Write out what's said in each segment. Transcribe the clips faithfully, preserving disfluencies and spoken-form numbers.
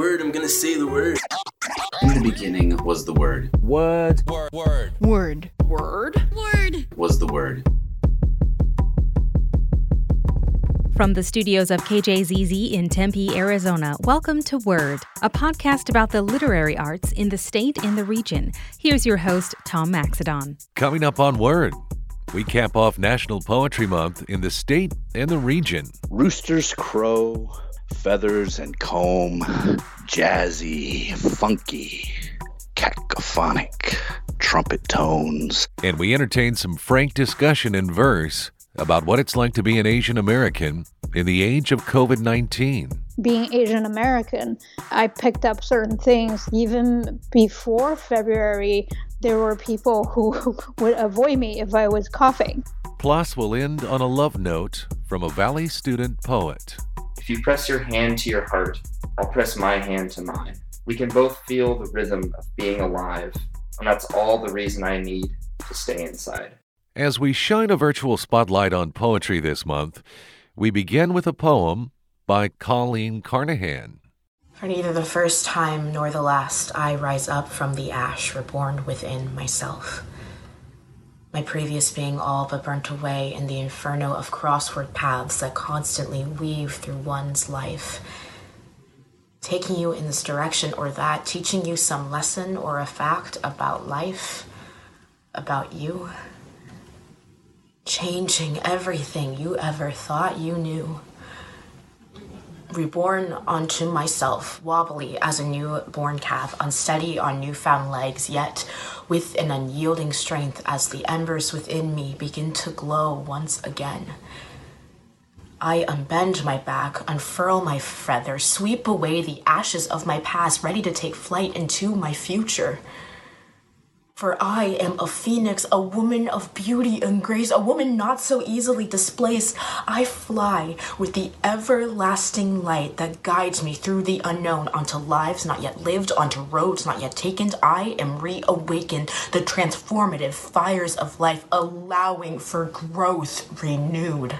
Word, I'm gonna say the word. In the beginning was the word. Word. Word. Word. Word. Word. Word. Was the word. From the studios of K J Z Z in Tempe, Arizona, welcome to Word, a podcast about the literary arts in the state and the region. Here's your host, Tom Maxedon. Coming up on Word, we cap off National Poetry Month in the state and the region. Roosters crow, feathers and comb, jazzy, funky, cacophonic, trumpet tones. And we entertain some frank discussion in verse about what it's like to be an Asian American in the age of covid nineteen. Being Asian American, I picked up certain things. Even before February, there were people who would avoid me if I was coughing. Plus, we'll end on a love note from a Valley student poet. If you press your hand to your heart, I'll press my hand to mine. We can both feel the rhythm of being alive, and that's all the reason I need to stay inside. As we shine a virtual spotlight on poetry this month, we begin with a poem by Colleen Carnahan. For neither the first time nor the last, I rise up from the ash, reborn within myself. My previous being all but burnt away in the inferno of crossword paths that constantly weave through one's life, taking you in this direction or that, teaching you some lesson or a fact about life, about you. Changing everything you ever thought you knew. Reborn onto myself, wobbly as a newborn calf, unsteady on newfound legs, yet with an unyielding strength as the embers within me begin to glow once again. I unbend my back, unfurl my feathers, sweep away the ashes of my past, ready to take flight into my future. For I am a phoenix, a woman of beauty and grace, a woman not so easily displaced. I fly with the everlasting light that guides me through the unknown, onto lives not yet lived, onto roads not yet taken. I am reawakened, the transformative fires of life, allowing for growth renewed.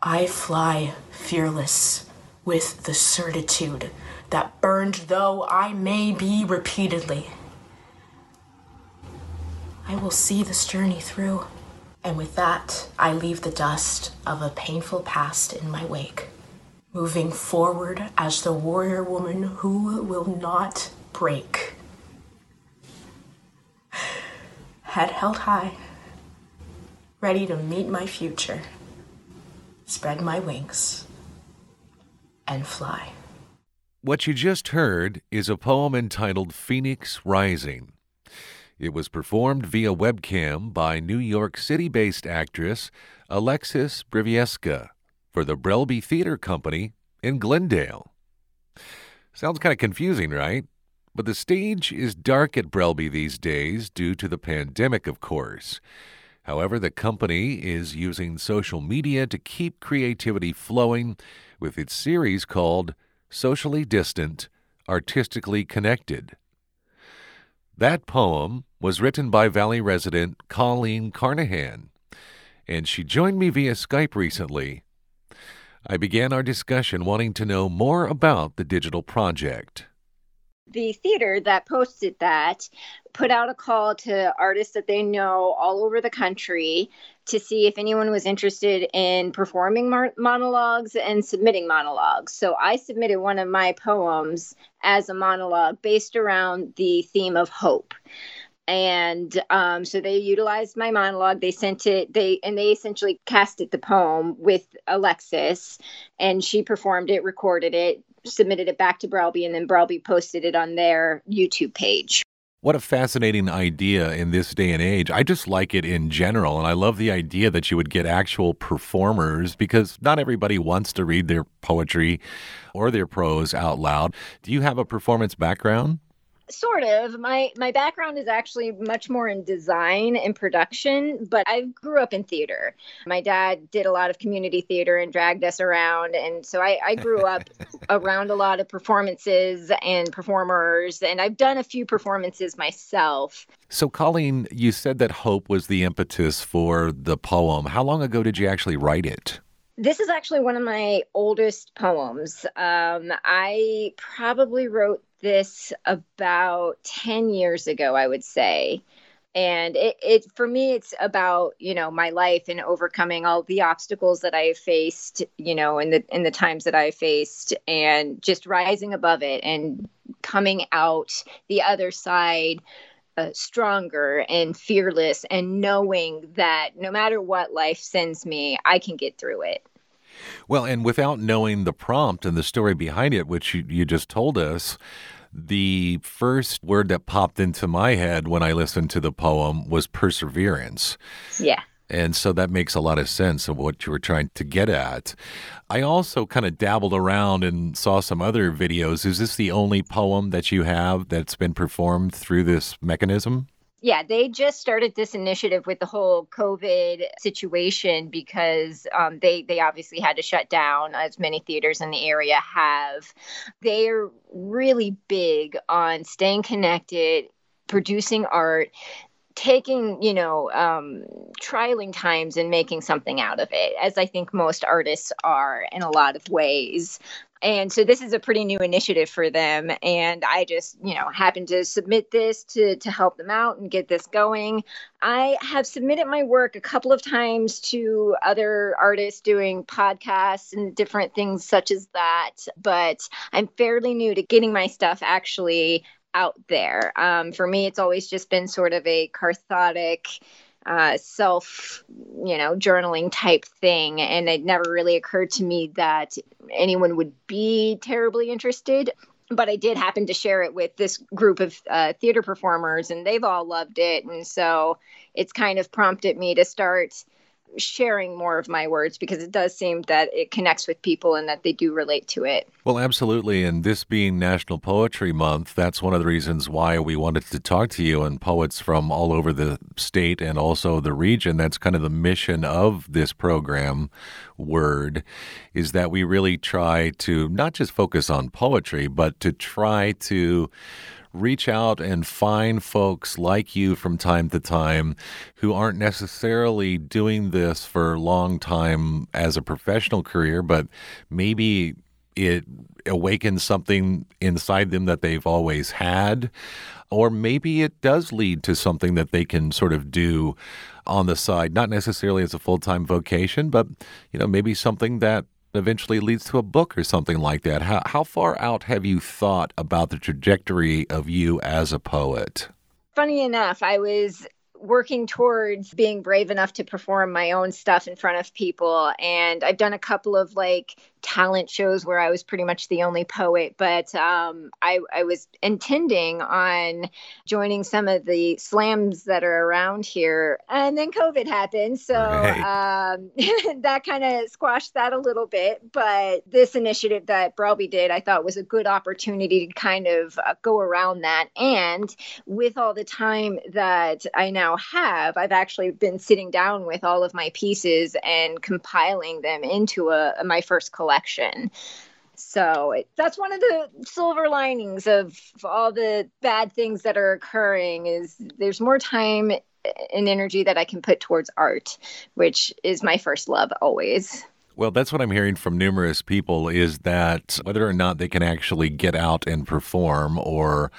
I fly fearless with the certitude that burned though I may be repeatedly, I will see this journey through. And with that, I leave the dust of a painful past in my wake, moving forward as the warrior woman who will not break. Head held high, ready to meet my future, spread my wings, and fly. What you just heard is a poem entitled Phoenix Rising. It was performed via webcam by New York City-based actress Alexis Brivieska for the Brelby Theatre Company in Glendale. Sounds kind of confusing, right? But the stage is dark at Brelby these days due to the pandemic, of course. However, the company is using social media to keep creativity flowing with its series called Socially Distant, Artistically Connected. That poem was written by Valley resident Colleen Carnahan, and she joined me via Skype recently. I began our discussion wanting to know more about the digital project. The theater that posted that put out a call to artists that they know all over the country to see if anyone was interested in performing mar- monologues and submitting monologues. So I submitted one of my poems as a monologue based around the theme of hope. And um, so they utilized my monologue. They sent it, they and they essentially casted the poem with Alexis, and she performed it, recorded it, submitted it back to Brelby, and then Brelby posted it on their YouTube page. What a fascinating idea in this day and age. I just like it in general, and I love the idea that you would get actual performers, because not everybody wants to read their poetry or their prose out loud. Do you have a performance background? Sort of. My my background is actually much more in design and production, but I grew up in theater. My dad did a lot of community theater and dragged us around. And so I, I grew up around a lot of performances and performers, and I've done a few performances myself. So, Colleen, you said that hope was the impetus for the poem. How long ago did you actually write it? This is actually one of my oldest poems. Um, I probably wrote this about ten years ago, I would say. And it, it for me, it's about, you know, my life and overcoming all the obstacles that I faced, you know, in the in the times that I faced, and just rising above it and coming out the other side uh, stronger and fearless, and knowing that no matter what life sends me, I can get through it. Well, and without knowing the prompt and the story behind it, which you, you just told us, the first word that popped into my head when I listened to the poem was perseverance. Yeah. And so that makes a lot of sense of what you were trying to get at. I also kind of dabbled around and saw some other videos. Is this the only poem that you have that's been performed through this mechanism? Yeah, they just started this initiative with the whole COVID situation because um, they, they obviously had to shut down, as many theaters in the area have. They're really big on staying connected, producing art, taking, you know, um, trialing times and making something out of it, as I think most artists are in a lot of ways. And so this is a pretty new initiative for them. And I just, you know, happened to submit this to, to help them out and get this going. I have submitted my work a couple of times to other artists doing podcasts and different things such as that. But I'm fairly new to getting my stuff actually out there. Um, for me, it's always just been sort of a cathartic Uh, self, you know, journaling type thing. And it never really occurred to me that anyone would be terribly interested. But I did happen to share it with this group of uh, theater performers, and they've all loved it. And so it's kind of prompted me to start sharing more of my words, because it does seem that it connects with people and that they do relate to it. Well, absolutely. And this being National Poetry Month, that's one of the reasons why we wanted to talk to you and poets from all over the state and also the region. That's kind of the mission of this program, Word, is that we really try to not just focus on poetry, but to try to reach out and find folks like you from time to time who aren't necessarily doing this for a long time as a professional career, but maybe it awakens something inside them that they've always had, or maybe it does lead to something that they can sort of do on the side, not necessarily as a full-time vocation, but, you know, maybe something that eventually leads to a book or something like that. How, how far out have you thought about the trajectory of you as a poet? Funny enough, I was working towards being brave enough to perform my own stuff in front of people. And I've done a couple of like talent shows where I was pretty much the only poet, but um, I, I was intending on joining some of the slams that are around here. And then COVID happened. So right. um, that kind of squashed that a little bit. But this initiative that Brelby did, I thought was a good opportunity to kind of uh, go around that. And with all the time that I now have, I've actually been sitting down with all of my pieces and compiling them into a, my first collection. Election. So it, that's one of the silver linings of all the bad things that are occurring, is there's more time and energy that I can put towards art, which is my first love always. Well, that's what I'm hearing from numerous people, is that whether or not they can actually get out and perform, or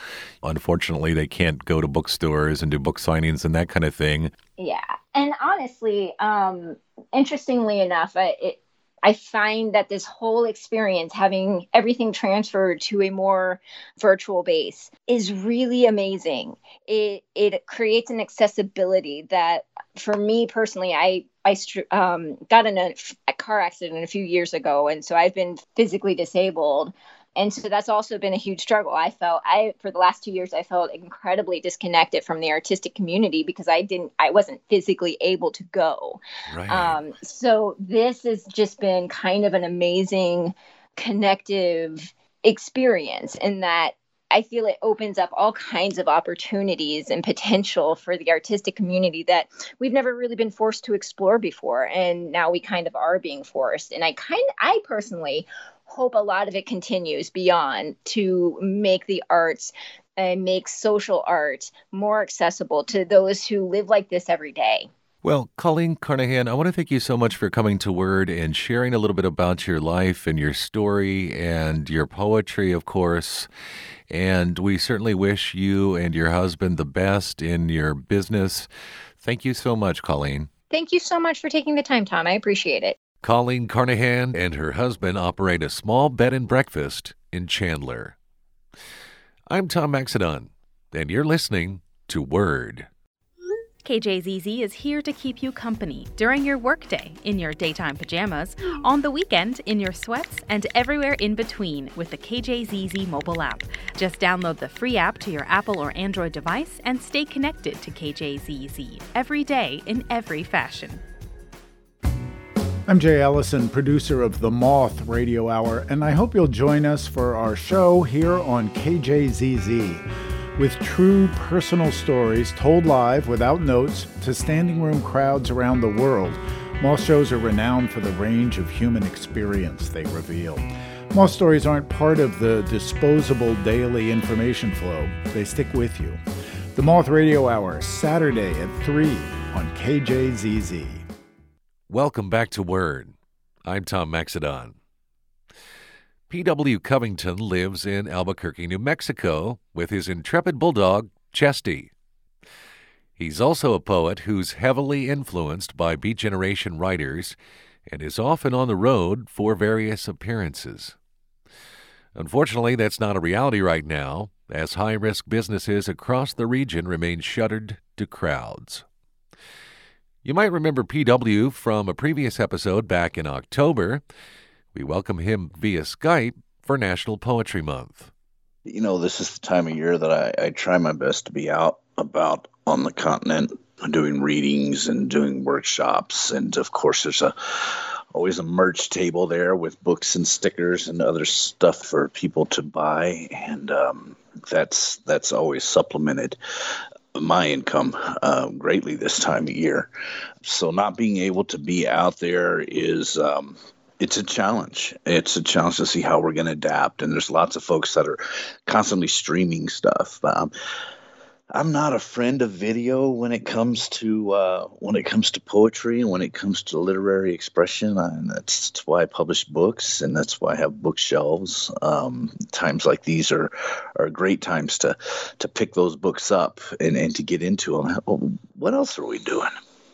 unfortunately they can't go to bookstores and do book signings and that kind of thing. Yeah. And honestly, um, interestingly enough, it I find that this whole experience, having everything transferred to a more virtual base, is really amazing. It it creates an accessibility that, for me personally, I I um, got in a, a car accident a few years ago, and so I've been physically disabled. And so that's also been a huge struggle. I felt I, for the last two years, I felt incredibly disconnected from the artistic community because I didn't, I wasn't physically able to go. Right. Um, so this has just been kind of an amazing connective experience, in that I feel it opens up all kinds of opportunities and potential for the artistic community that we've never really been forced to explore before. And now we kind of are being forced. And I kind I personally hope a lot of it continues beyond, to make the arts and make social art more accessible to those who live like this every day. Well, Colleen Carnahan, I want to thank you so much for coming to Word and sharing a little bit about your life and your story and your poetry, of course. And we certainly wish you and your husband the best in your business. Thank you so much, Colleen. Thank you so much for taking the time, Tom. I appreciate it. Colleen Carnahan and her husband operate a small bed and breakfast in Chandler. I'm Tom Maxedon, and you're listening to Word. K J Z Z is here to keep you company during your workday, in your daytime pajamas, on the weekend, in your sweats, and everywhere in between with the K J Z Z mobile app. Just download the free app to your Apple or Android device and stay connected to K J Z Z every day in every fashion. I'm Jay Ellison, producer of The Moth Radio Hour, and I hope you'll join us for our show here on K J Z Z. With true personal stories told live without notes to standing room crowds around the world, Moth shows are renowned for the range of human experience they reveal. Moth stories aren't part of the disposable daily information flow. They stick with you. The Moth Radio Hour, Saturday at three on K J Z Z. Welcome back to Word. I'm Tom Maxedon. P W Covington lives in Albuquerque, New Mexico, with his intrepid bulldog, Chesty. He's also a poet who's heavily influenced by Beat Generation writers and is often on the road for various appearances. Unfortunately, that's not a reality right now, as high-risk businesses across the region remain shuttered to crowds. You might remember P W from a previous episode back in October. We welcome him via Skype for National Poetry Month. You know, this is the time of year that I, I try my best to be out about on the continent, doing readings and doing workshops. And, of course, there's a always a merch table there with books and stickers and other stuff for people to buy. And um, that's that's always supplemented my income uh, greatly this time of year. So not being able to be out there is... Um, It's a challenge. It's a challenge to see how we're going to adapt. And there's lots of folks that are constantly streaming stuff. Um, I'm not a friend of video when it comes to uh, when it comes to poetry and when it comes to literary expression. I, and that's, that's why I publish books, and that's why I have bookshelves. Um, times like these are are great times to to pick those books up and, and to get into them. Well, what else are we doing?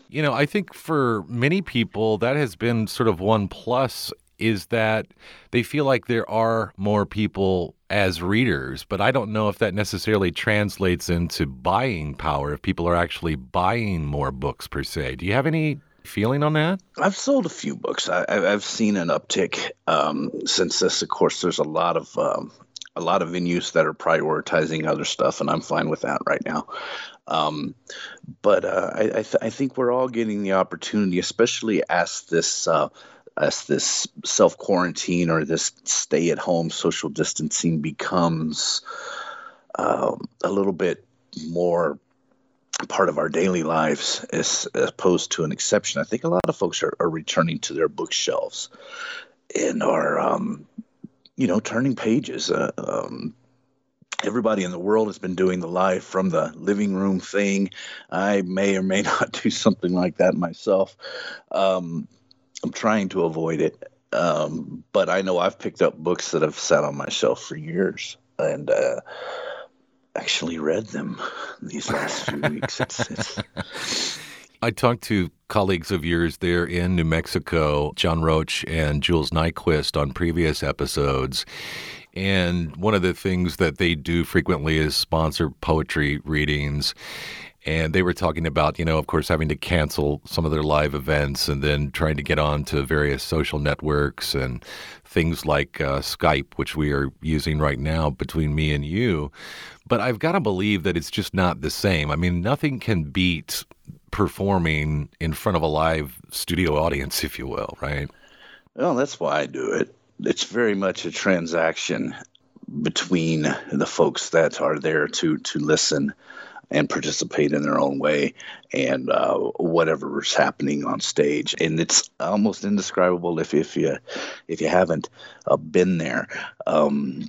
You know, I think for many people, that has been sort of one plus, is that they feel like there are more people as readers. But I don't know if that necessarily translates into buying power, if people are actually buying more books, per se. Do you have any feeling on that? I've sold a few books. I, I've seen an uptick um, since this. Of course, there's a lot of um, a lot of venues that are prioritizing other stuff, and I'm fine with that right now. Um, but uh, I, I, th- I think we're all getting the opportunity, especially as this uh, as this self-quarantine or this stay-at-home social distancing becomes uh, a little bit more part of our daily lives as, as opposed to an exception. I think a lot of folks are, are returning to their bookshelves and are, um, you know, turning pages. Uh, um Everybody in the world has been doing the live from the living room thing. I may or may not do something like that myself. Um, I'm trying to avoid it. Um, but I know I've picked up books that have sat on my shelf for years and uh, actually read them these last few weeks. It's, it's... I talked to colleagues of yours there in New Mexico, John Roach and Jules Nyquist, on previous episodes. And one of the things that they do frequently is sponsor poetry readings. And they were talking about, you know, of course, having to cancel some of their live events and then trying to get on to various social networks and things like uh, Skype, which we are using right now between me and you. But I've got to believe that it's just not the same. I mean, nothing can beat performing in front of a live studio audience, if you will, right? Well, that's why I do it. It's very much a transaction between the folks that are there to to listen and participate in their own way and uh, whatever's happening on stage. And it's almost indescribable if, if you if you haven't uh, been there. Um,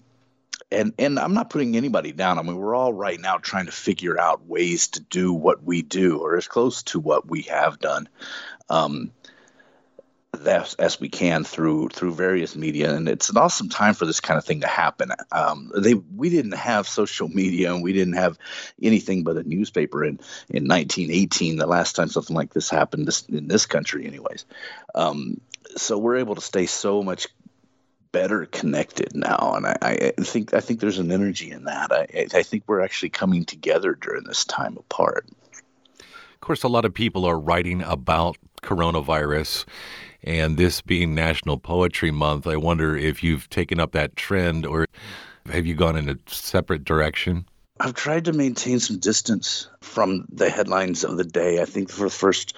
And and I'm not putting anybody down. I mean, we're all right now trying to figure out ways to do what we do, or as close to what we have done, um, as, as we can through through various media. And it's an awesome time for this kind of thing to happen. Um, they we didn't have social media, and we didn't have anything but a newspaper in, in nineteen eighteen, the last time something like this happened this, in this country anyways. Um, so we're able to stay so much better connected now, and I, I think I think there's an energy in that. I, I think we're actually coming together during this time apart. Of course, a lot of people are writing about coronavirus, and this being National Poetry Month, I wonder if you've taken up that trend, or have you gone in a separate direction? I've tried to maintain some distance from the headlines of the day. I think for the first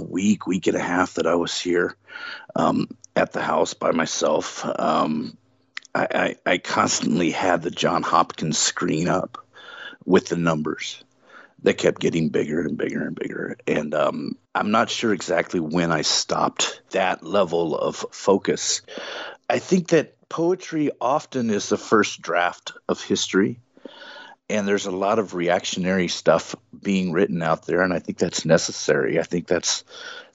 week, week and a half that I was here um, at the house by myself, um, I, I, I constantly had the Johns Hopkins screen up with the numbers that kept getting bigger and bigger and bigger. And um, I'm not sure exactly when I stopped that level of focus. I think that poetry often is the first draft of history. And there's a lot of reactionary stuff being written out there, and I think that's necessary. I think that's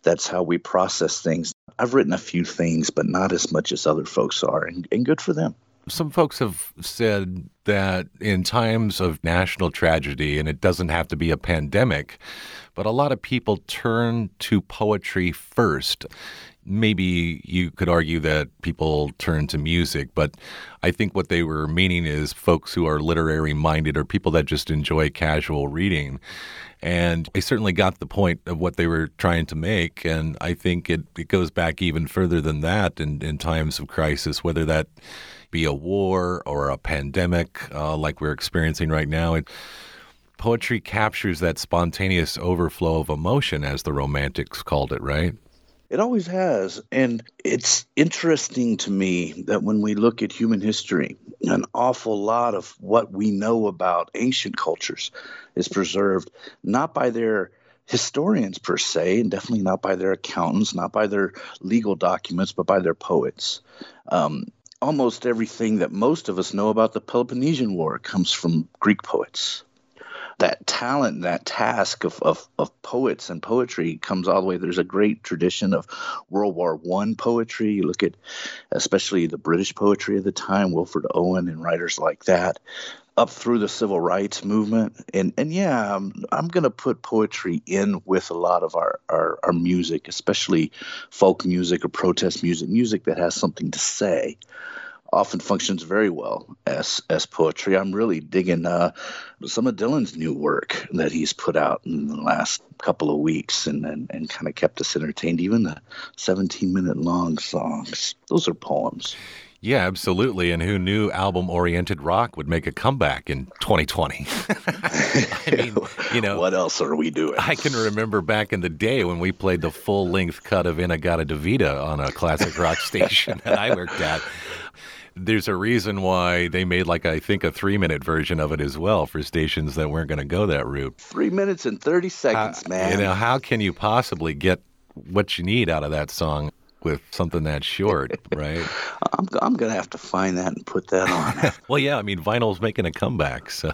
that's how we process things. I've written a few things, but not as much as other folks are, and, and good for them. Some folks have said that in times of national tragedy, and it doesn't have to be a pandemic, but a lot of people turn to poetry first. Maybe you could argue that people turn to music, but I think what they were meaning is folks who are literary minded or people that just enjoy casual reading. And I certainly got the point of what they were trying to make. And I think it, it goes back even further than that in, in times of crisis, whether that be a war or a pandemic uh, like we're experiencing right now. It, poetry captures that spontaneous overflow of emotion, as the Romantics called it, right? It always has, and it's interesting to me that when we look at human history, an awful lot of what we know about ancient cultures is preserved not by their historians per se, and definitely not by their accountants, not by their legal documents, but by their poets. Um, almost everything that most of us know about the Peloponnesian War comes from Greek poets. That talent, that task of, of of poets and poetry comes all the way. There's a great tradition of World War One poetry. You look at especially the British poetry of the time, Wilfred Owen and writers like that, up through the civil rights movement. And and yeah, I'm, I'm going to put poetry in with a lot of our, our, our music, especially folk music or protest music, music that has something to say. Often functions very well as as poetry. I'm really digging uh, some of Dylan's new work that he's put out in the last couple of weeks, and and, and kind of kept us entertained. Even the seventeen minute long songs, those are poems. Yeah, absolutely. And who knew album-oriented rock would make a comeback in twenty twenty? I mean, you know, what else are we doing? I can remember back in the day when we played the full-length cut of Inagata Devita on a classic rock station that I worked at. There's a reason why they made, like, I think a three-minute version of it as well for stations that weren't going to go that route. Three minutes and thirty seconds, uh, man. You know, how can you possibly get what you need out of that song with something that short, right? I'm, I'm going to have to find that and put that on. Well, yeah, I mean, vinyl's making a comeback, so.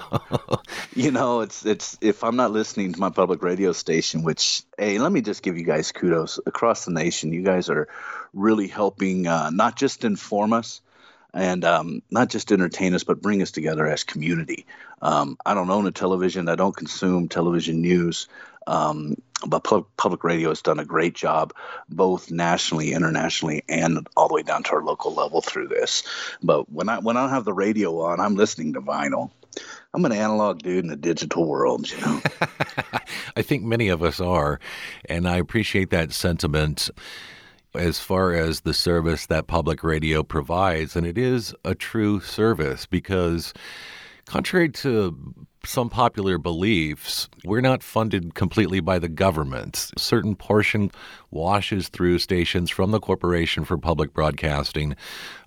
You know, it's it's if I'm not listening to my public radio station, which, hey, let me just give you guys kudos across the nation. You guys are really helping uh, not just inform us, and um, not just entertain us, but bring us together as community. Um, I don't own a television. I don't consume television news. Um, but pu- public radio has done a great job, both nationally, internationally, and all the way down to our local level through this. But when I when I have the radio on, I'm listening to vinyl. I'm an analog dude in the digital world, you know. I think many of us are, and I appreciate that sentiment. As far as the service that public radio provides, and it is a true service, because contrary to some popular beliefs, we're not funded completely by the government. A certain portion washes through stations from the Corporation for Public Broadcasting.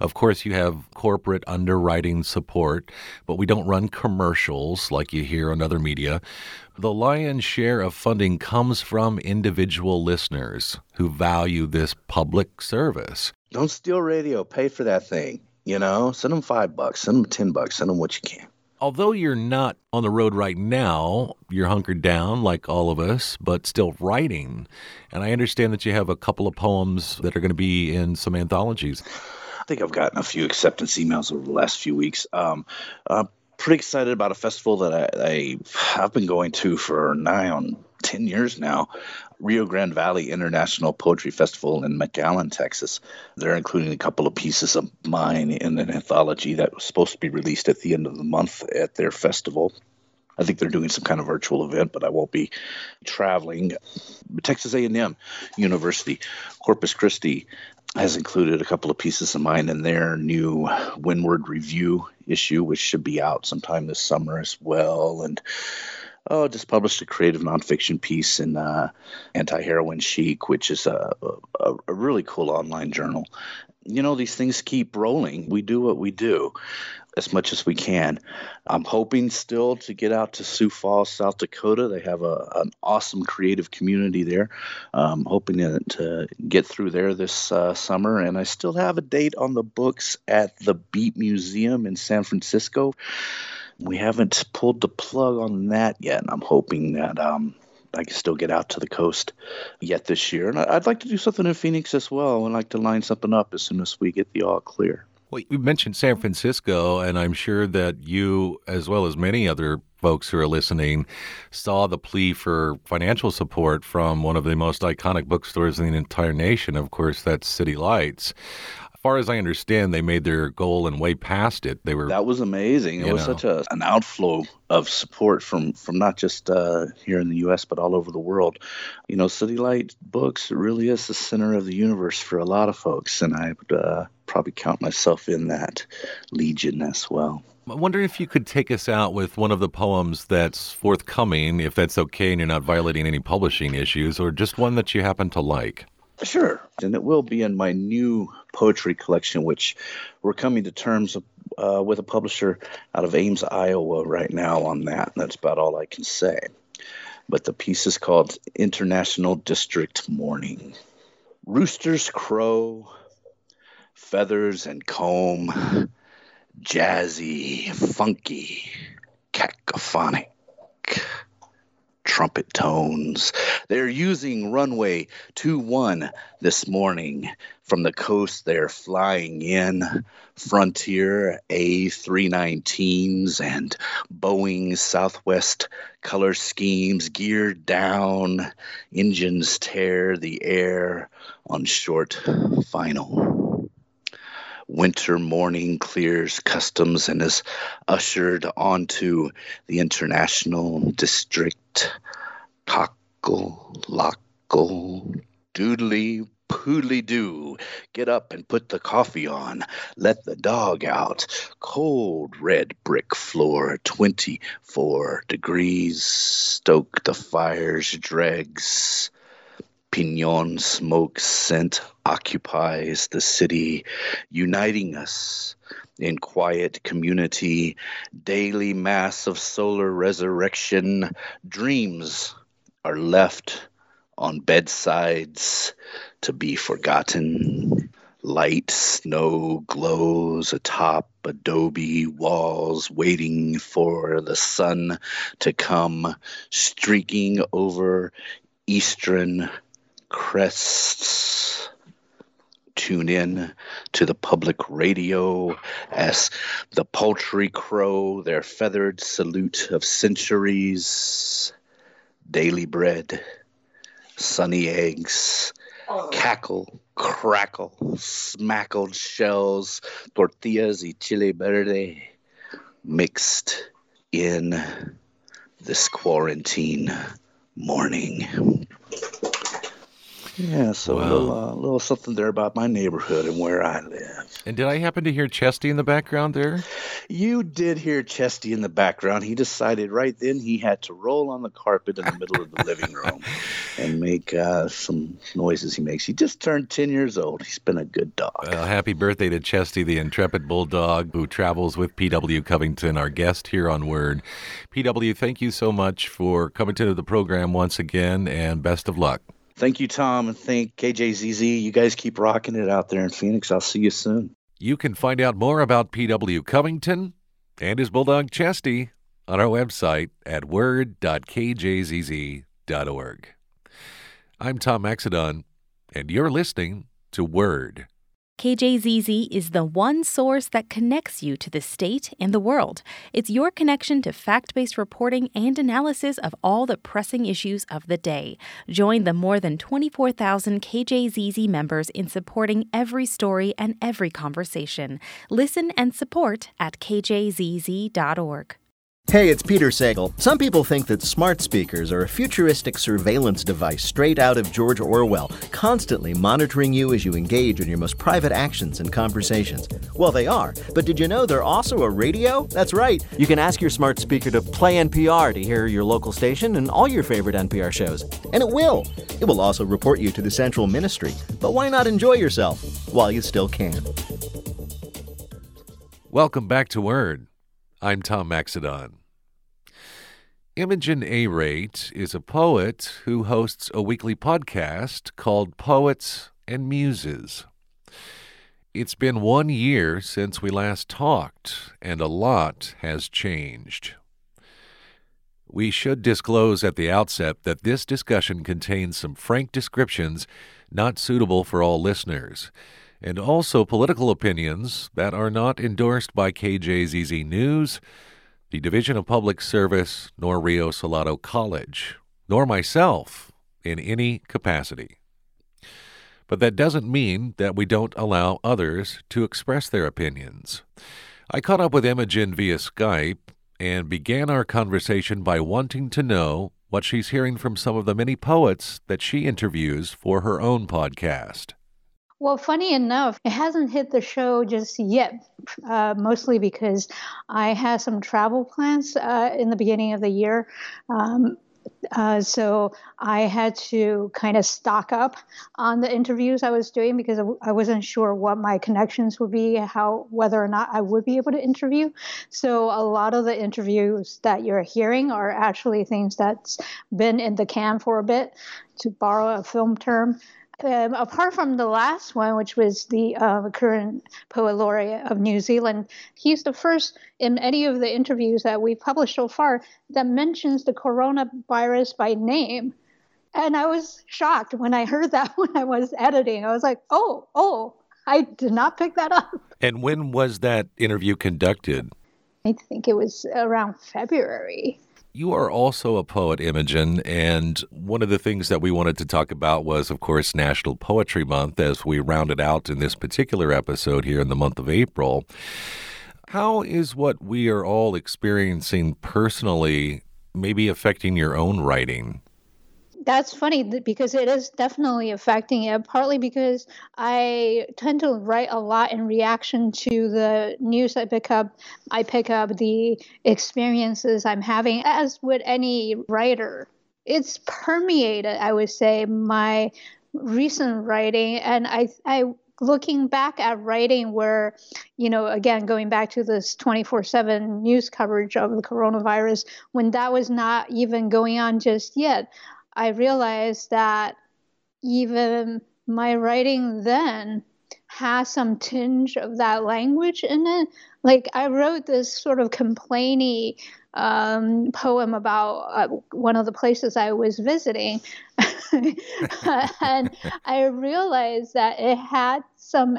Of course, you have corporate underwriting support, but we don't run commercials like you hear on other media. The lion's share of funding comes from individual listeners who value this public service. Don't steal radio. Pay for that thing. You know, send them five bucks, send them ten bucks, send them what you can. Although you're not on the road right now, you're hunkered down like all of us, but still writing. And I understand that you have a couple of poems that are going to be in some anthologies. I think I've gotten a few acceptance emails over the last few weeks. Um, I'm pretty excited about a festival that I, I, I've been going to for nigh on ten years now, Rio Grande Valley International Poetry Festival in McAllen, Texas. They're including a couple of pieces of mine in an anthology that was supposed to be released at the end of the month at their festival. I think they're doing some kind of virtual event, but I won't be traveling. Texas A and M University, Corpus Christi, has included a couple of pieces of mine in their new Windward Review issue, which should be out sometime this summer as well. And Oh, just published a creative nonfiction piece in uh, Anti-Heroine Chic, which is a, a, a really cool online journal. You know, these things keep rolling. We do what we do as much as we can. I'm hoping still to get out to Sioux Falls, South Dakota. They have a, an awesome creative community there. I'm hoping to, to get through there this uh, summer. And I still have a date on the books at the Beat Museum in San Francisco. We haven't pulled the plug on that yet, and I'm hoping that um, I can still get out to the coast yet this year. And I'd like to do something in Phoenix as well. I would like to line something up as soon as we get the all clear. Well, you mentioned San Francisco, and I'm sure that you, as well as many other folks who are listening, saw the plea for financial support from one of the most iconic bookstores in the entire nation. Of course, that's City Lights. As far as I understand, they made their goal and way past it. They were That was amazing. It was know. such a, an outflow of support from, from not just uh, here in the U S, but all over the world. You know, City Light Books really is the center of the universe for a lot of folks, and I would uh, probably count myself in that legion as well. I wonder if you could take us out with one of the poems that's forthcoming, if that's okay and you're not violating any publishing issues, or just one that you happen to like. Sure. And it will be in my new poetry collection, which we're coming to terms uh, with a publisher out of Ames, Iowa right now on that. And that's about all I can say. But the piece is called International District Morning. Roosters crow, feathers and comb, jazzy, funky, cacophonic trumpet tones. They're using runway two one this morning. From the coast, they're flying in Frontier A three nineteens and Boeing Southwest color schemes geared down. Engines tear the air on short final. Winter morning clears customs and is ushered onto the International District. Cockle, lockle, doodly, poodly doo. Get up and put the coffee on. Let the dog out. Cold red brick floor, twenty-four degrees. Stoke the fire's dregs. Pignon smoke scent occupies the city, uniting us in quiet community. Daily mass of solar resurrection. Dreams are left on bedsides to be forgotten. Light snow glows atop adobe walls, waiting for the sun to come, streaking over eastern crests. Tune in to the public radio as the poultry crow, their feathered salute of centuries. Daily bread, sunny eggs, cackle, crackle, smackled shells, tortillas y chile verde mixed in this quarantine morning. Yeah, so wow. a, little, uh, a little something there about my neighborhood and where I live. And did I happen to hear Chesty in the background there? You did hear Chesty in the background. He decided right then he had to roll on the carpet in the middle of the living room and make uh, some noises he makes. He just turned ten years old. He's been a good dog. Well, happy birthday to Chesty, the intrepid bulldog who travels with P W. Covington, our guest here on Word. P W, thank you so much for coming to the program once again, and best of luck. Thank you, Tom, and thank K J Z Z. You guys keep rocking it out there in Phoenix. I'll see you soon. You can find out more about P W Covington and his bulldog Chesty on our website at word dot k j z z dot org. I'm Tom Maxedon, and you're listening to Word. K J Z Z is the one source that connects you to the state and the world. It's your connection to fact-based reporting and analysis of all the pressing issues of the day. Join the more than twenty-four thousand K J Z Z members in supporting every story and every conversation. Listen and support at k j z z dot org. Hey, it's Peter Sagal. Some people think that smart speakers are a futuristic surveillance device straight out of George Orwell, constantly monitoring you as you engage in your most private actions and conversations. Well, they are, but did you know they're also a radio? That's right. You can ask your smart speaker to play N P R to hear your local station and all your favorite N P R shows. And it will. It will also report you to the central ministry. But why not enjoy yourself while you still can? Welcome back to Word. I'm Tom Maxedon. Imogen A. Rate is a poet who hosts a weekly podcast called Poets and Muses. It's been one year since we last talked, and a lot has changed. We should disclose at the outset that this discussion contains some frank descriptions not suitable for all listeners, and also political opinions that are not endorsed by K J Z Z News, the Division of Public Service, nor Rio Salado College, nor myself in any capacity. But that doesn't mean that we don't allow others to express their opinions. I caught up with Imogen via Skype and began our conversation by wanting to know what she's hearing from some of the many poets that she interviews for her own podcast. Well, funny enough, it hasn't hit the show just yet, uh, mostly because I had some travel plans uh, in the beginning of the year. Um, uh, so I had to kind of stock up on the interviews I was doing because I wasn't sure what my connections would be, how whether or not I would be able to interview. So a lot of the interviews that you're hearing are actually things that's been in the can for a bit, to borrow a film term. Um, apart from the last one, which was the uh, current poet laureate of New Zealand, he's the first in any of the interviews that we've published so far that mentions the coronavirus by name. And I was shocked when I heard that when I was editing. I was like, oh, oh, I did not pick that up. And when was that interview conducted? I think it was around February. You are also a poet, Imogen, and one of the things that we wanted to talk about was, of course, National Poetry Month, as we rounded out in this particular episode here in the month of April. How is what we are all experiencing personally maybe affecting your own writing? That's funny because it is definitely affecting it, partly because I tend to write a lot in reaction to the news I pick up. I pick up the experiences I'm having, as would any writer. It's permeated, I would say, my recent writing. And I, I looking back at writing where, you know, again, going back to this twenty-four seven news coverage of the coronavirus, when that was not even going on just yet, I realized that even my writing then has some tinge of that language in it. Like I wrote this sort of complainy um, poem about uh, one of the places I was visiting. And I realized that it had some,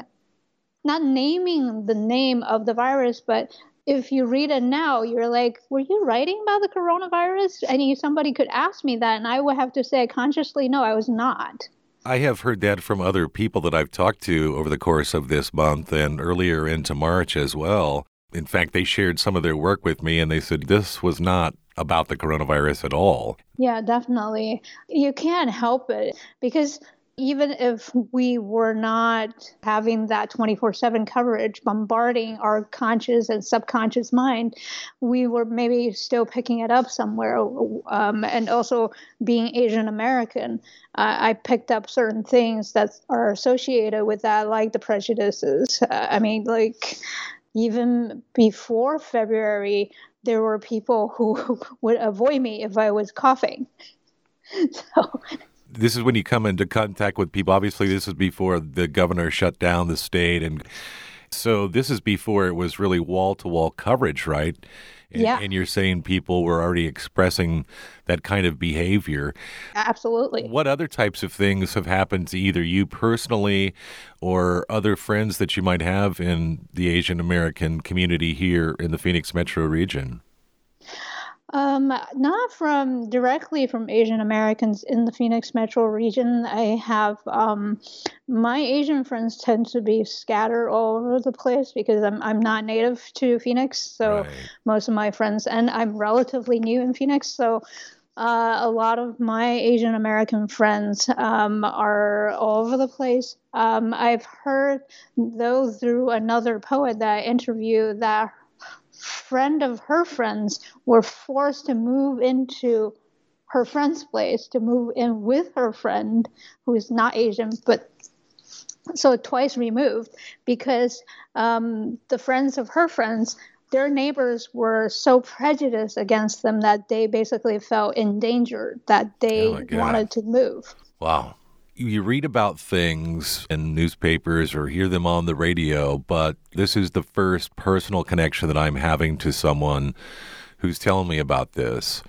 not naming the name of the virus, but if you read it now, you're like, were you writing about the coronavirus? I mean, somebody could ask me that, and I would have to say consciously, no, I was not. I have heard that from other people that I've talked to over the course of this month and earlier into March as well. In fact, they shared some of their work with me, and they said this was not about the coronavirus at all. Yeah, definitely. You can't help it because even if we were not having that twenty-four seven coverage bombarding our conscious and subconscious mind, we were maybe still picking it up somewhere. Um, and also being Asian American, uh, I picked up certain things that are associated with that, like the prejudices. Uh, I mean, like even before February, there were people who would avoid me if I was coughing. So... This is when you come into contact with people. Obviously, this is before the governor shut down the state and So this is before it was really wall-to-wall coverage, right? And, yeah. And you're saying people were already expressing that kind of behavior. Absolutely. What other types of things have happened to either you personally or other friends that you might have in the Asian American community here in the Phoenix metro region? Um, not from directly from Asian Americans in the Phoenix metro region. I have, um, my Asian friends tend to be scattered all over the place because I'm, I'm not native to Phoenix. So right. Most of my friends, and I'm relatively new in Phoenix. So, uh, a lot of my Asian American friends, um, are all over the place. Um, I've heard though through another poet that I interviewed that friend of her friends were forced to move into her friend's place, to move in with her friend who is not Asian, but so twice removed because um, the friends of her friends, their neighbors were so prejudiced against them that they basically felt endangered, that they oh wanted to move. Wow. You read about things in newspapers or hear them on the radio, but this is the first personal connection that I'm having to someone who's telling me about this.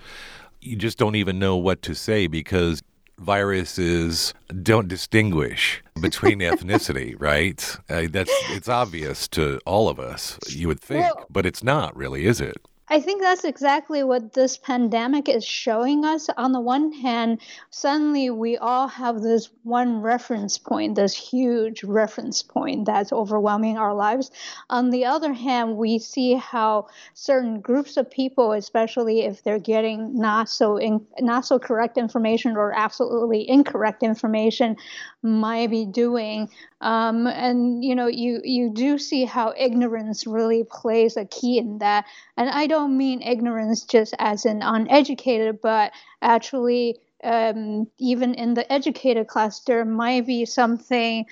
You just don't even know what to say because viruses don't distinguish between ethnicity, right? Uh, that's it's obvious to all of us, you would think, well, but it's not really, is it? I think that's exactly what this pandemic is showing us. On the one hand, suddenly we all have this one reference point, this huge reference point that's overwhelming our lives. On the other hand, we see how certain groups of people, especially if they're getting not so in, not so correct information or absolutely incorrect information, might be doing. Um, and, you know, you, you do see how ignorance really plays a key in that. And I don't mean ignorance just as in uneducated, but actually um, even in the educated class, there might be something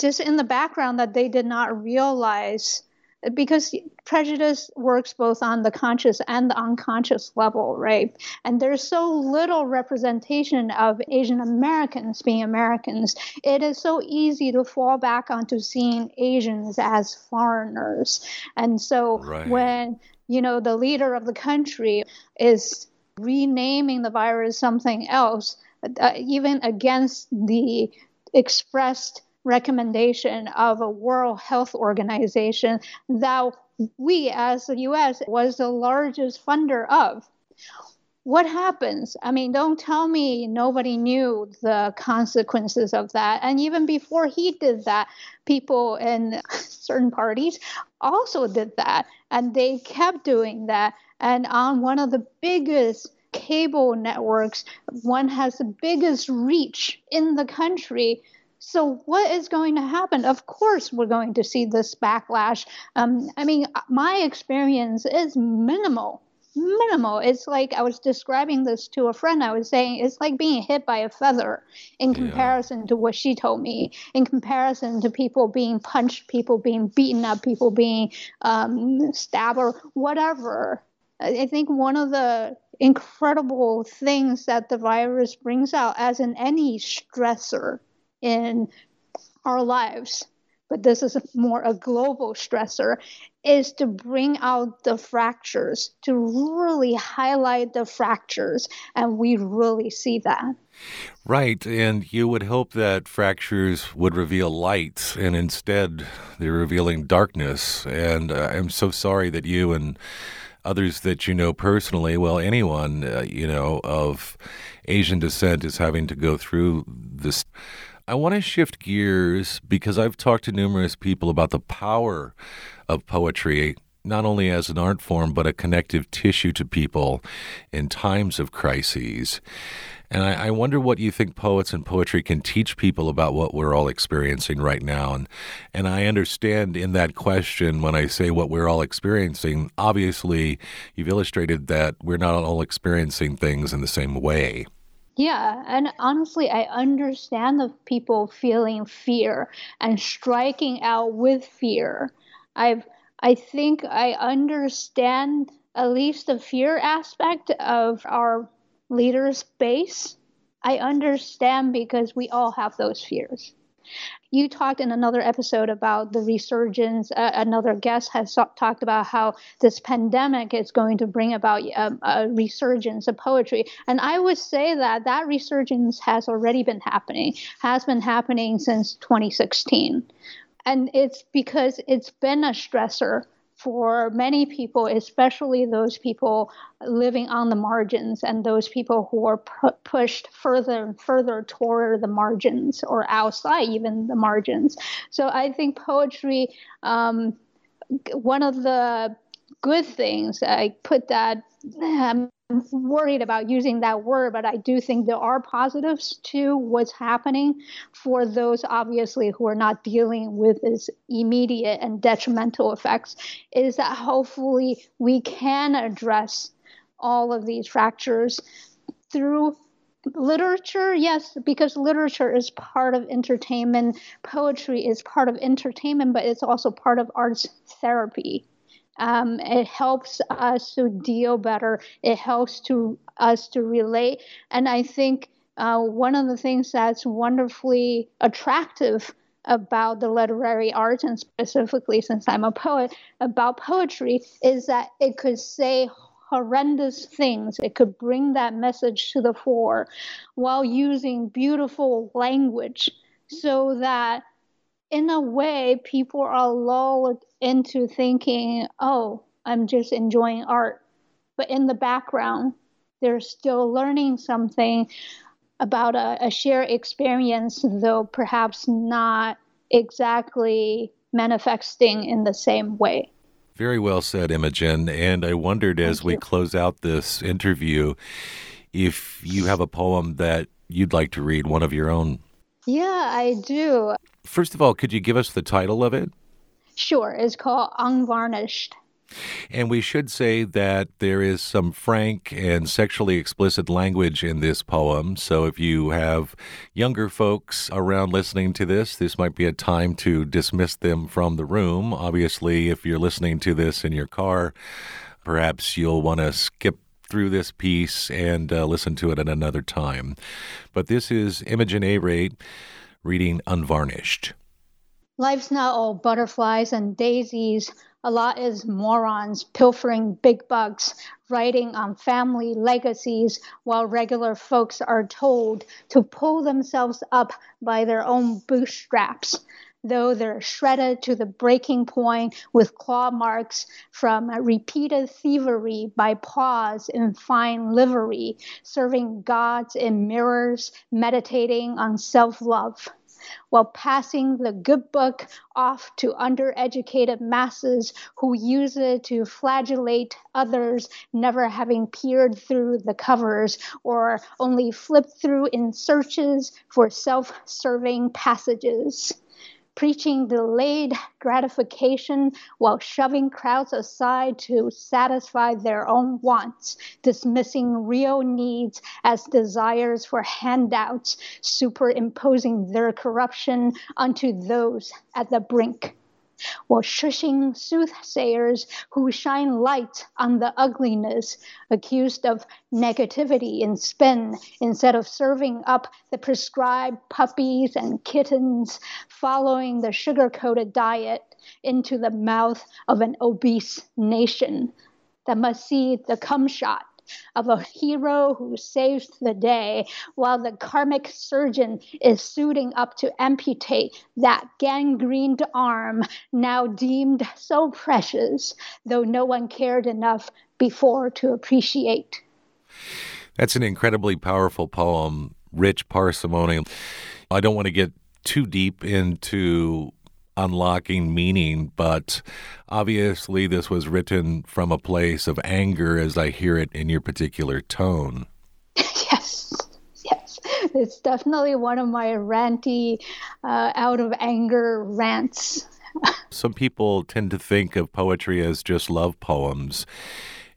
just in the background that they did not realize, because prejudice works both on the conscious and the unconscious level, right? And there's so little representation of Asian Americans being Americans. It is so easy to fall back onto seeing Asians as foreigners. And so right. when, you know, the leader of the country is renaming the virus something else, uh, even against the expressed recommendation of a World Health Organization that we as the U S was the largest funder of. What happens? I mean, don't tell me nobody knew the consequences of that. And even before he did that, people in certain parties also did that. And they kept doing that. And on one of the biggest cable networks, one has the biggest reach in the country. So what is going to happen? Of course, we're going to see this backlash. Um, I mean, my experience is minimal, minimal. It's like I was describing this to a friend. I was saying it's like being hit by a feather in comparison yeah. to what she told me, in comparison to people being punched, people being beaten up, people being um, stabbed or whatever. I think one of the incredible things that the virus brings out, as in any stressor in our lives, but this is more a global stressor, is to bring out the fractures, to really highlight the fractures, and we really see that. Right, and you would hope that fractures would reveal light, and instead they're revealing darkness, and uh, I'm so sorry that you and others that you know personally, well, anyone, uh, you know, of Asian descent is having to go through this. I want to shift gears because I've talked to numerous people about the power of poetry, not only as an art form, but a connective tissue to people in times of crises. And I, I wonder what you think poets and poetry can teach people about what we're all experiencing right now. And, and I understand in that question, when I say what we're all experiencing, obviously you've illustrated that we're not all experiencing things in the same way. Yeah, and honestly, I understand the people feeling fear and striking out with fear. I've, I think I understand at least the fear aspect of our leaders' base. I understand because we all have those fears. you talked in another episode about the resurgence. Uh, another guest has talked about how this pandemic is going to bring about um, a resurgence of poetry. And I would say that that resurgence has already been happening, has been happening since twenty sixteen. And it's because it's been a stressor for many people, especially those people living on the margins and those people who are pu- pushed further and further toward the margins or outside even the margins. So I think poetry, um, one of the good things, I put that, I'm worried about using that word, but I do think there are positives to what's happening for those obviously who are not dealing with its immediate and detrimental effects, is that hopefully we can address all of these fractures through literature, yes, because literature is part of entertainment. Poetry is part of entertainment, but it's also part of arts therapy. Um, it helps us to deal better. It helps to us to relate. And I think uh, one of the things that's wonderfully attractive about the literary arts, and specifically since I'm a poet, about poetry, is that it could say horrendous things. It could bring that message to the fore while using beautiful language so that in a way, people are lulled into thinking, oh, I'm just enjoying art. But in the background, they're still learning something about a, a shared experience, though perhaps not exactly manifesting in the same way. Very well said, Imogen. And I wondered, as we close out this interview, if you have a poem that you'd like to read, one of your own. Yeah, I do. First of all, could you give us the title of it? Sure. It's called Unvarnished. And we should say that there is some frank and sexually explicit language in this poem. So if you have younger folks around listening to this, this might be a time to dismiss them from the room. Obviously, if you're listening to this in your car, perhaps you'll want to skip through this piece and uh, listen to it at another time. But this is Imogen A. Rate reading Unvarnished. Life's not all butterflies and daisies. A lot is morons pilfering big bucks, writing on family legacies, while regular folks are told to pull themselves up by their own bootstraps, though they're shredded to the breaking point with claw marks from repeated thievery by paws in fine livery, serving gods in mirrors, meditating on self-love, while passing the good book off to undereducated masses who use it to flagellate others, never having peered through the covers or only flipped through in searches for self-serving passages, preaching delayed gratification while shoving crowds aside to satisfy their own wants, dismissing real needs as desires for handouts, superimposing their corruption onto those at the brink, while shushing soothsayers who shine light on the ugliness, accused of negativity and spin, instead of serving up the prescribed puppies and kittens, following the sugar-coated diet into the mouth of an obese nation that must see the cum shot of a hero who saves the day, while the karmic surgeon is suiting up to amputate that gangrened arm now deemed so precious, though no one cared enough before to appreciate. That's an incredibly powerful poem, rich parsimony. I don't want to get too deep into unlocking meaning, but obviously this was written from a place of anger, as I hear it in your particular tone. Yes, yes. It's definitely one of my ranty, uh, out of anger rants. Some people tend to think of poetry as just love poems,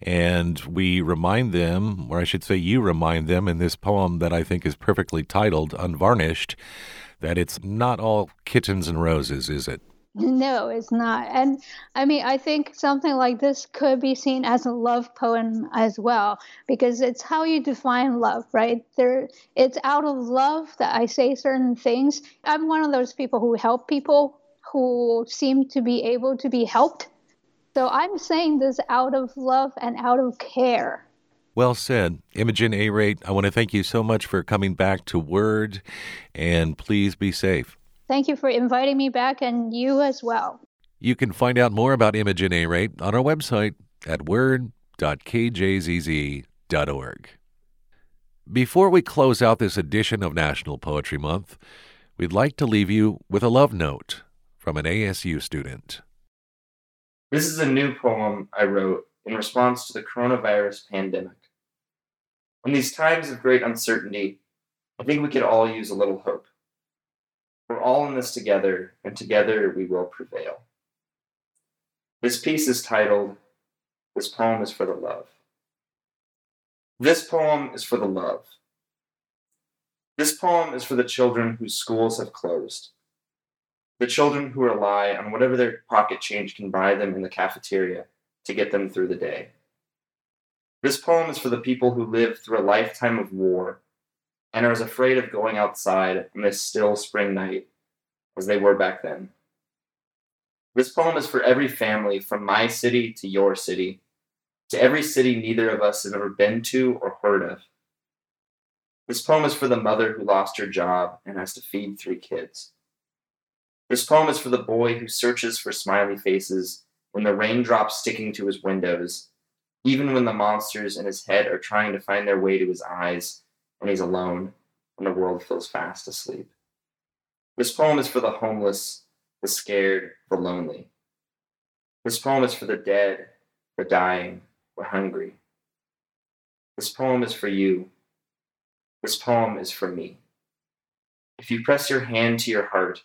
and we remind them, or I should say you remind them in this poem that I think is perfectly titled, Unvarnished, that it's not all kittens and roses, is it? No, it's not. And I mean, I think something like this could be seen as a love poem as well, because it's how you define love, right? There, it's out of love that I say certain things. I'm one of those people who help people who seem to be able to be helped. So I'm saying this out of love and out of care. Well said. Imogen A. Rate, I want to thank you so much for coming back to Word, and please be safe. Thank you for inviting me back, and you as well. You can find out more about Imogen A. Rate on our website at word dot k j z z dot org. Before we close out this edition of National Poetry Month, we'd like to leave you with a love note from an A S U student. This is a new poem I wrote in response to the coronavirus pandemic. In these times of great uncertainty, I think we could all use a little hope. We're all in this together, and together we will prevail. This piece is titled, This Poem is for the Love. This poem is for the love. This poem is for the children whose schools have closed. The children who rely on whatever their pocket change can buy them in the cafeteria to get them through the day. This poem is for the people who live through a lifetime of war and are as afraid of going outside on this still spring night as they were back then. This poem is for every family from my city to your city, to every city neither of us have ever been to or heard of. This poem is for the mother who lost her job and has to feed three kids. This poem is for the boy who searches for smiley faces when the raindrops sticking to his windows, even when the monsters in his head are trying to find their way to his eyes when he's alone and the world feels fast asleep. This poem is for the homeless, the scared, the lonely. This poem is for the dead, the dying, the hungry. This poem is for you. This poem is for me. If you press your hand to your heart,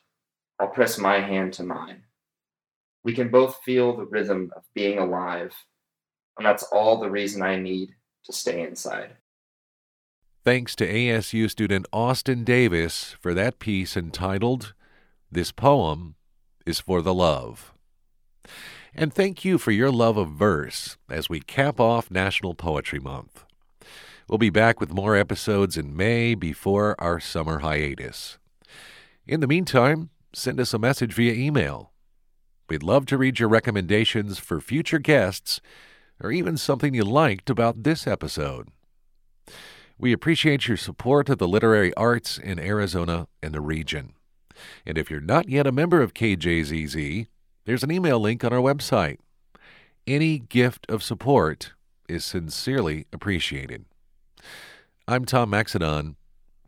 I'll press my hand to mine. We can both feel the rhythm of being alive, and that's all the reason I need to stay inside. Thanks to A S U student Austin Davis for that piece entitled, This Poem is for the Love. And thank you for your love of verse as we cap off National Poetry Month. We'll be back with more episodes in May before our summer hiatus. In the meantime, send us a message via email. We'd love to read your recommendations for future guests or even something you liked about this episode. We appreciate your support of the literary arts in Arizona and the region. And if you're not yet a member of K J Z Z, there's an email link on our website. Any gift of support is sincerely appreciated. I'm Tom Maxedon,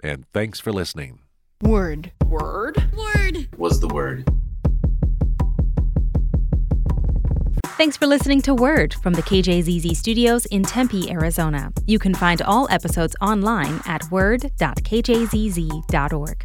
and thanks for listening. Word. Word. Word. Was the word. Thanks for listening to Word from the K J Z Z studios in Tempe, Arizona. You can find all episodes online at word dot k j z z dot org.